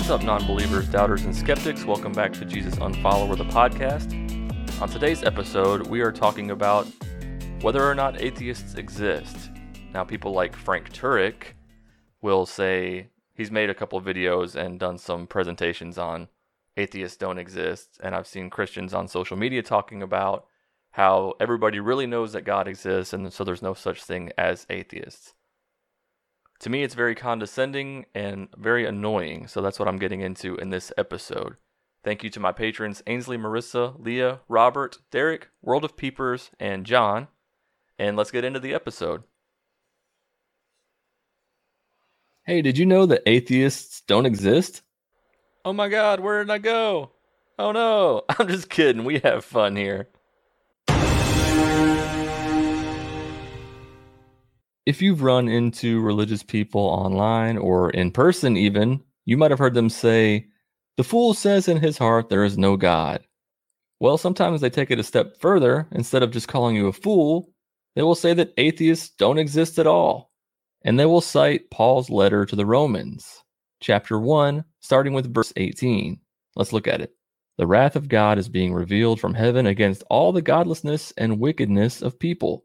What's up, non-believers, doubters, and skeptics? Welcome back to Jesus Unfollower, the podcast. On today's episode, we are talking about whether or not atheists exist. Now, people like Frank Turek will say, he's made a couple of videos and done some presentations on atheists don't exist, and I've seen Christians on social media talking about how everybody really knows that God exists, and so there's no such thing as atheists. To me, it's very condescending and very annoying, so that's what I'm getting into in this episode. Thank you to my patrons Ainsley, Marissa, Leah, Robert, Derek, World of Peepers, and John. And let's get into the episode. Hey, did you know that atheists don't exist? Oh my God, where did I go? Oh no, I'm just kidding. We have fun here. If you've run into religious people online or in person even, you might have heard them say, "The fool says in his heart there is no God." Well, sometimes they take it a step further. Instead of just calling you a fool, they will say that atheists don't exist at all. And they will cite Paul's letter to the Romans, chapter 1, starting with verse 18. Let's look at it. "The wrath of God is being revealed from heaven against all the godlessness and wickedness of people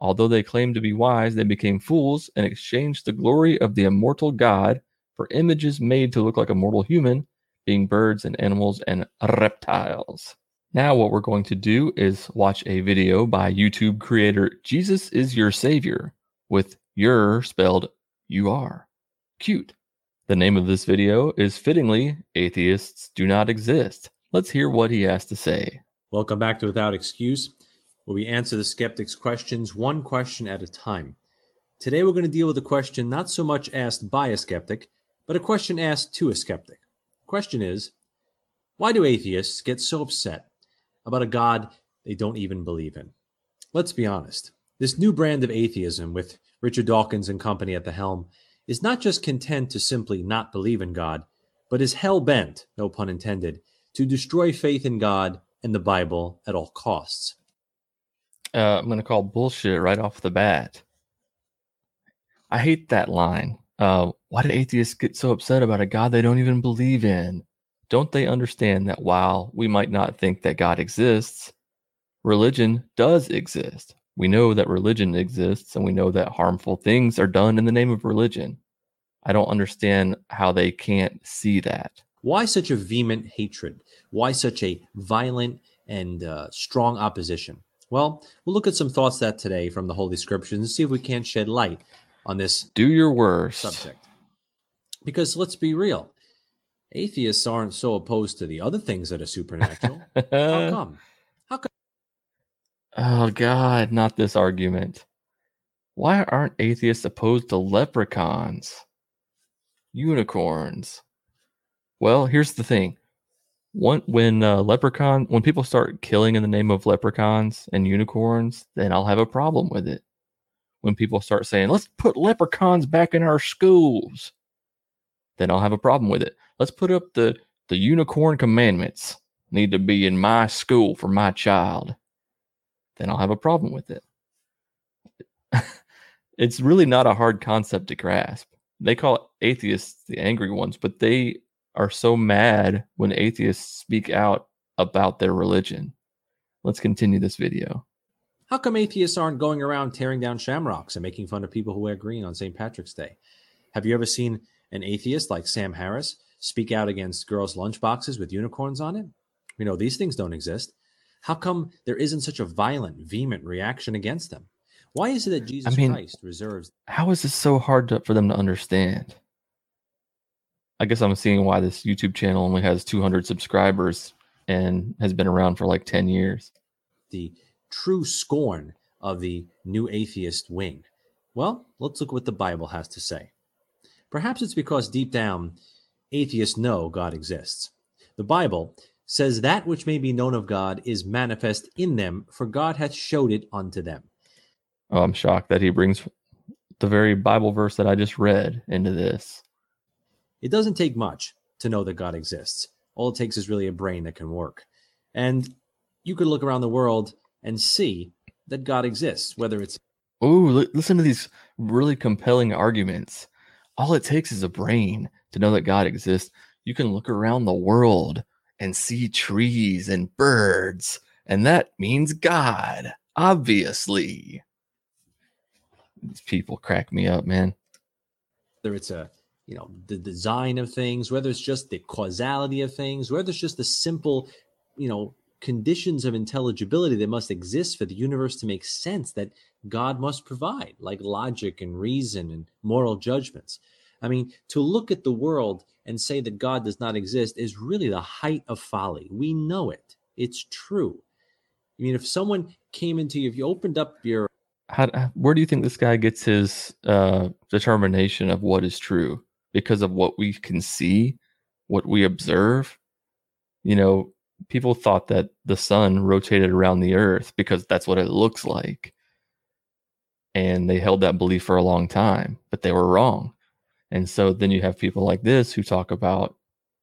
Although they claimed to be wise, they became fools and exchanged the glory of the immortal God for images made to look like a mortal human, being birds and animals and reptiles." Now what we're going to do is watch a video by YouTube creator Jesus Is Your Savior, with your spelled U-R. Cute. The name of this video is fittingly, "Atheists Do Not Exist." Let's hear what he has to say. Welcome back to Without Excuse, where we answer the skeptic's questions one question at a time. Today we're going to deal with a question not so much asked by a skeptic, but a question asked to a skeptic. Question is, why do atheists get so upset about a God they don't even believe in? Let's be honest. This new brand of atheism, with Richard Dawkins and company at the helm, is not just content to simply not believe in God, but is hell-bent, no pun intended, to destroy faith in God and the Bible at all costs. I'm going to call bullshit right off the bat. I hate that line. Why do atheists get so upset about a God they don't even believe in? Don't they understand that while we might not think that God exists, religion does exist? We know that religion exists, and we know that harmful things are done in the name of religion. I don't understand how they can't see that. Why such a vehement hatred? Why such a violent and strong opposition? Well, we'll look at some thoughts that today from the Holy Scriptures and see if we can't shed light on this do your worst subject. Because let's be real, atheists aren't so opposed to the other things that are supernatural. How come? Oh God, not this argument. Why aren't atheists opposed to leprechauns, unicorns? Well, here's the thing. When people start killing in the name of leprechauns and unicorns, then I'll have a problem with it. When people start saying, "Let's put leprechauns back in our schools," then I'll have a problem with it. Let's put up the unicorn commandments need to be in my school for my child. Then I'll have a problem with it. It's really not a hard concept to grasp. They call atheists the angry ones, but they are so mad when atheists speak out about their religion. Let's continue this video. How come atheists aren't going around tearing down shamrocks and making fun of people who wear green on St. Patrick's Day? Have you ever seen an atheist like Sam Harris speak out against girls' lunchboxes with unicorns on it? We know these things don't exist. How come there isn't such a violent, vehement reaction against them? Why is it that Christ reserves... How is this so hard for them to understand? I guess I'm seeing why this YouTube channel only has 200 subscribers and has been around for like 10 years. The true scorn of the new atheist wing. Well, let's look what the Bible has to say. Perhaps it's because deep down, Atheists know God exists. The Bible says that which may be known of God is manifest in them, for God hath showed it unto them. Oh, I'm shocked that he brings the very Bible verse that I just read into this. It doesn't take much to know that God exists. All it takes is really a brain that can work. And you could look around the world and see that God exists, whether it's... Oh, listen to these really compelling arguments. All it takes is a brain to know that God exists. You can look around the world and see trees and birds, and that means God, obviously. These people crack me up, man. Whether it's the design of things, whether it's just the causality of things, whether it's just the simple, conditions of intelligibility that must exist for the universe to make sense that God must provide, like logic and reason and moral judgments. I mean, to look at the world and say that God does not exist is really the height of folly. We know it. It's true. I mean, if someone came into you, if you opened up your... Where do you think this guy gets his determination of what is true? Because of what we can see, what we observe? People thought that the sun rotated around the earth because that's what it looks like. And they held that belief for a long time, but they were wrong. And so then you have people like this who talk about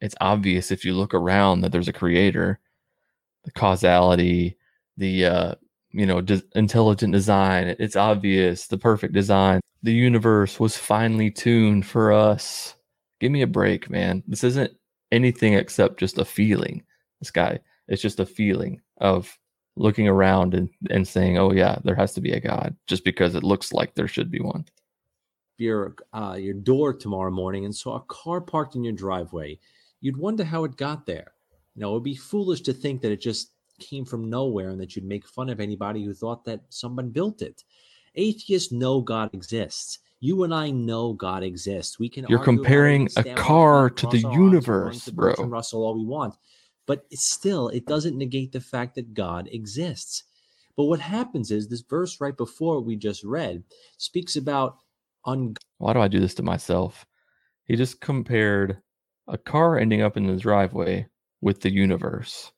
it's obvious if you look around that there's a creator, the causality, the intelligent design. It's obvious, the perfect design. The universe was finely tuned for us. Give me a break, man. This isn't anything except just a feeling. This guy, it's just a feeling of looking around and saying, oh yeah, there has to be a God just because it looks like there should be one. Your door tomorrow morning and saw a car parked in your driveway, you'd wonder how it got there. It would be foolish to think that it just came from nowhere and that you'd make fun of anybody who thought that someone built it. Atheists know God exists. You and I know God exists. You're comparing a car to the universe, bro. Russell, all we want. But it doesn't negate the fact that God exists. But what happens is this verse right before we just read speaks about... Why do I do this to myself? He just compared a car ending up in the driveway with the universe.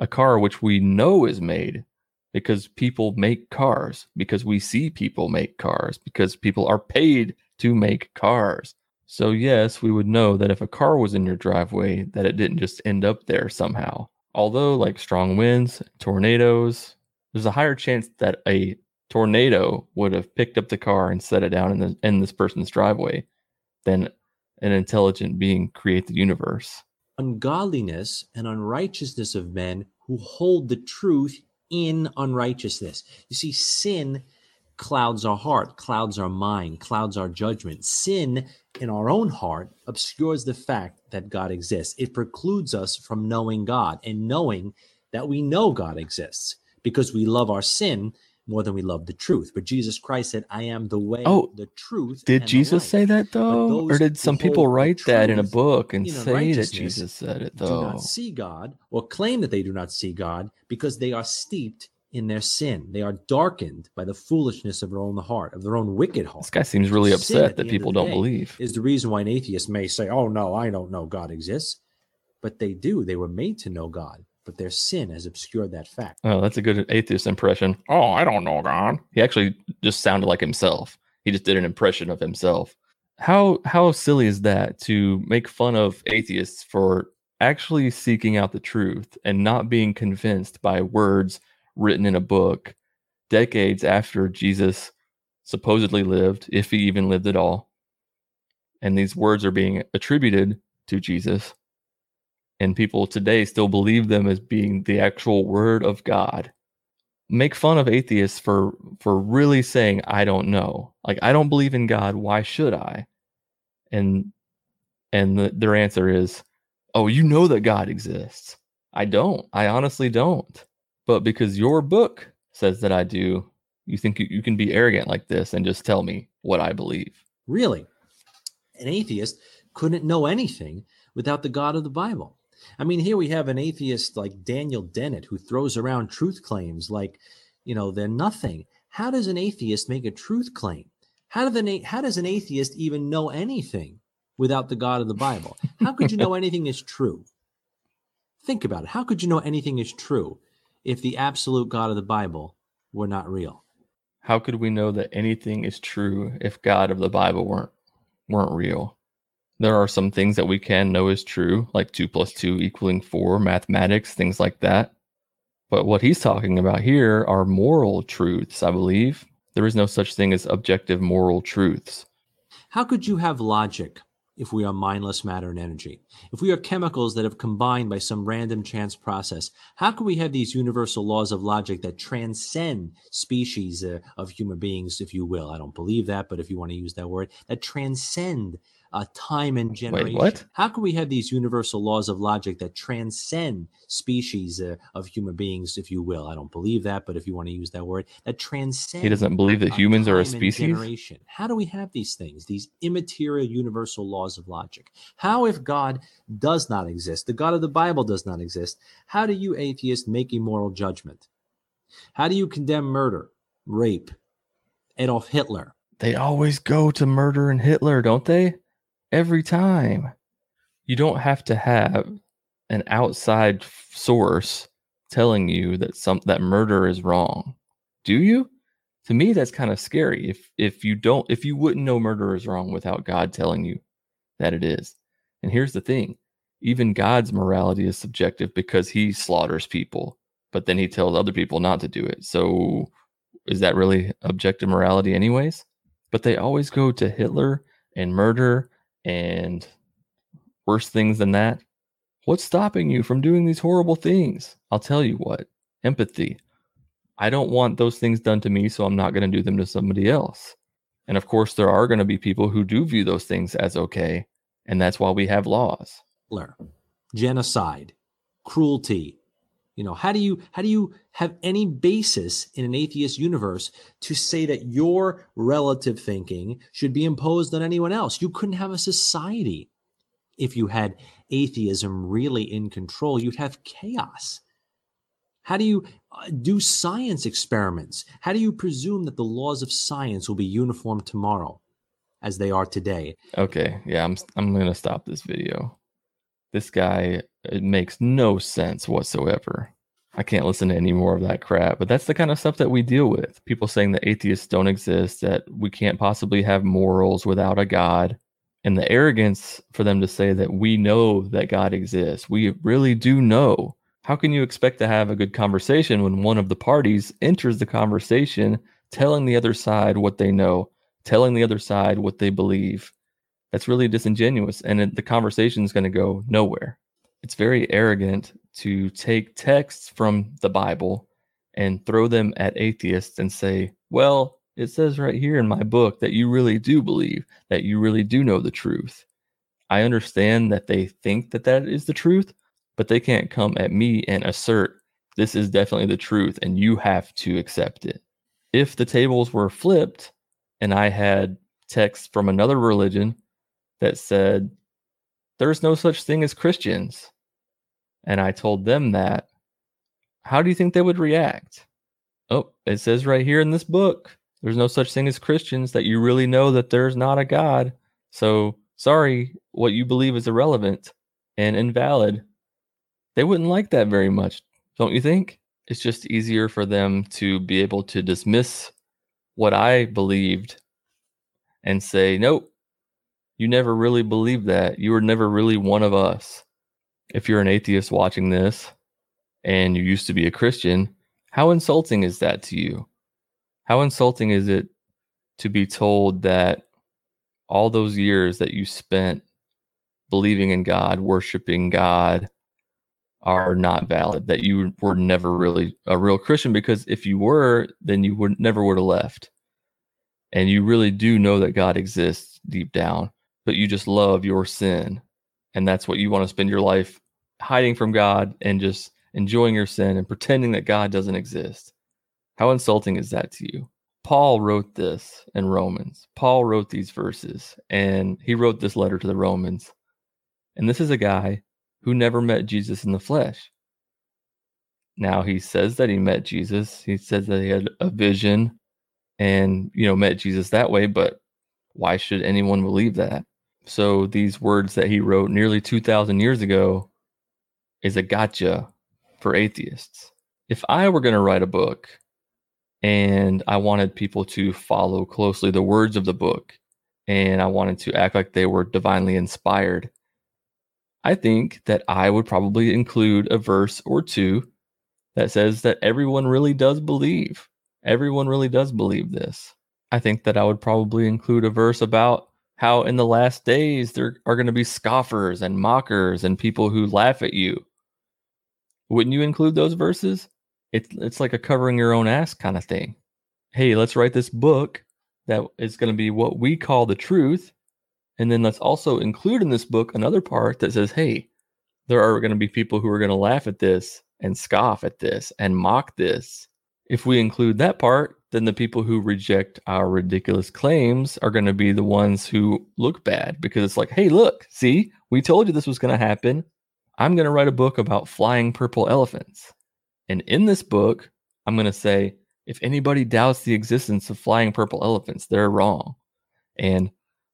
A car which we know is made because people make cars, because we see people make cars, because people are paid to make cars. So yes, we would know that if a car was in your driveway, that it didn't just end up there somehow. Although, like strong winds, tornadoes, there's a higher chance that a tornado would have picked up the car and set it down in this person's driveway than an intelligent being create the universe. Ungodliness and unrighteousness of men who hold the truth in unrighteousness. You see, sin clouds our heart, clouds our mind, clouds our judgment. Sin in our own heart obscures the fact that God exists. It precludes us from knowing God and knowing that we know God exists because we love our sin more than we love the truth. But Jesus Christ said, I am the way, the truth. Did Jesus say that though? Or did some people write that in a book and say that Jesus said it though? Do not see God or claim that they do not see God because they are steeped in their sin. They are darkened by the foolishness of their own heart, of their own wicked heart. This guy seems really upset that people don't believe. Is the reason why an atheist may say, oh no, I don't know God exists. But they do. They were made to know God, but their sin has obscured that fact. Oh, that's a good atheist impression. Oh, I don't know God. He actually just sounded like himself. He just did an impression of himself. How silly is that to make fun of atheists for actually seeking out the truth and not being convinced by words written in a book decades after Jesus supposedly lived, if he even lived at all. And these words are being attributed to Jesus. And people today still believe them as being the actual word of God. Make fun of atheists for really saying, I don't know. Like, I don't believe in God. Why should I? And their answer is, oh, you know that God exists. I don't. I honestly don't. But because your book says that I do, you think you can be arrogant like this and just tell me what I believe. Really? An atheist couldn't know anything without the God of the Bible. I mean, here we have an atheist like Daniel Dennett who throws around truth claims like, they're nothing. How does an atheist make a truth claim? How does an atheist even know anything? without the God of the Bible? How could you know anything is true? Think about it. How could you know anything is true if the absolute God of the Bible were not real? How could we know that anything is true if God of the Bible weren't real? There are some things that we can know is true, like 2 + 2 = 4, mathematics, things like that. But what he's talking about here are moral truths, I believe. There is no such thing as objective moral truths. How could you have logic if we are mindless matter and energy? If we are chemicals that have combined by some random chance process, how could we have these universal laws of logic that transcend species of human beings, if you will? I don't believe that, but if you want to use that word, that transcend time and generation. Wait, what? How can we have these universal laws of logic that transcend species of human beings, if you will? I don't believe that, but if you want to use that word, that transcend. He doesn't believe that humans are a species? Generation. How do we have these things, these immaterial universal laws of logic? How, if God does not exist, the God of the Bible does not exist, how do you atheists make a moral judgment? How do you condemn murder, rape, Adolf Hitler? They always go to murder and Hitler, don't they? Every time. You don't have to have an outside source telling you that that murder is wrong, do you? To me, that's kind of scary. If you wouldn't know murder is wrong without God telling you that it is. And here's the thing: even God's morality is subjective because He slaughters people, but then He tells other people not to do it. So, is that really objective morality, anyways? But they always go to Hitler and murder and worse things than that. What's stopping you from doing these horrible things? I'll tell you what. Empathy. I don't want those things done to me, so I'm not going to do them to somebody else. And of course, there are going to be people who do view those things as okay, and that's why we have laws. Genocide, cruelty. You know, how do you have any basis in an atheist universe to say that your relative thinking should be imposed on anyone else? You couldn't have a society if you had atheism really in control. You'd have chaos. How do you do science experiments? How do you presume that the laws of science will be uniform tomorrow as they are today? Okay, yeah, I'm going to stop this video. This guy, it makes no sense whatsoever. I can't listen to any more of that crap, but that's the kind of stuff that we deal with. People saying that atheists don't exist, that we can't possibly have morals without a God, and the arrogance for them to say that we know that God exists. We really do know. How can you expect to have a good conversation when one of the parties enters the conversation telling the other side what they know, telling the other side what they believe? That's really disingenuous, and the conversation is going to go nowhere. It's very arrogant to take texts from the Bible and throw them at atheists and say, well, it says right here in my book that you really do believe, that you really do know the truth. I understand that they think that that is the truth, but they can't come at me and assert this is definitely the truth and you have to accept it. If the tables were flipped and I had texts from another religion that said, there's no such thing as Christians, and I told them that, how do you think they would react? Oh, it says right here in this book, there's no such thing as Christians, that you really know that there's not a God. So, sorry, what you believe is irrelevant and invalid. They wouldn't like that very much, don't you think? It's just easier for them to be able to dismiss what I believed and say, nope, you never really believed that. You were never really one of us. If you're an atheist watching this and you used to be a Christian, how insulting is that to you? How insulting is it to be told that all those years that you spent believing in God, worshiping God, are not valid, that you were never really a real Christian? Because if you were, then you would never have left. And you really do know that God exists deep down, but you just love your sin. And that's what you want to spend your life hiding from God and just enjoying your sin and pretending that God doesn't exist. How insulting is that to you? Paul wrote this in Romans. Paul wrote these verses, and he wrote this letter to the Romans. And this is a guy who never met Jesus in the flesh. Now, he says that he met Jesus. He says that he had a vision and, you know, met Jesus that way, but why should anyone believe that? So these words that he wrote nearly 2,000 years ago is a gotcha for atheists. If I were going to write a book and I wanted people to follow closely the words of the book and I wanted to act like they were divinely inspired, I think that I would probably include a verse or two that says that everyone really does believe. Everyone really does believe this. I think that I would probably include a verse about how in the last days there are going to be scoffers and mockers and people who laugh at you. Wouldn't you include those verses? It's like a covering your own ass kind of thing. Hey, let's write this book that is going to be what we call the truth. And then let's also include in this book another part that says, hey, there are going to be people who are going to laugh at this and scoff at this and mock this. If we include that part, then the people who reject our ridiculous claims are going to be the ones who look bad, because it's like, hey, look, see, we told you this was going to happen. I'm going to write a book about flying purple elephants. And in this book, I'm going to say, if anybody doubts the existence of flying purple elephants, they're wrong. And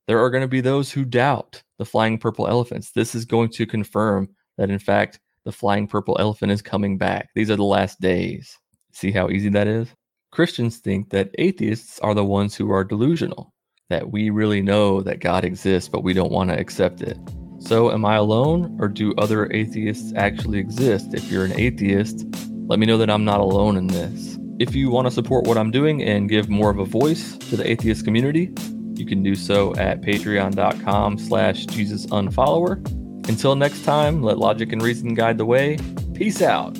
there are going to be those who doubt the flying purple elephants. This is going to confirm that, in fact, the flying purple elephant is coming back. These are the last days. See how easy that is? Christians think that atheists are the ones who are delusional, that we really know that God exists, but we don't want to accept it. So am I alone, or do other atheists actually exist? If you're an atheist, let me know that I'm not alone in this. If you want to support what I'm doing and give more of a voice to the atheist community, you can do so at patreon.com/JesusUnfollower. Until next time, let logic and reason guide the way. Peace out.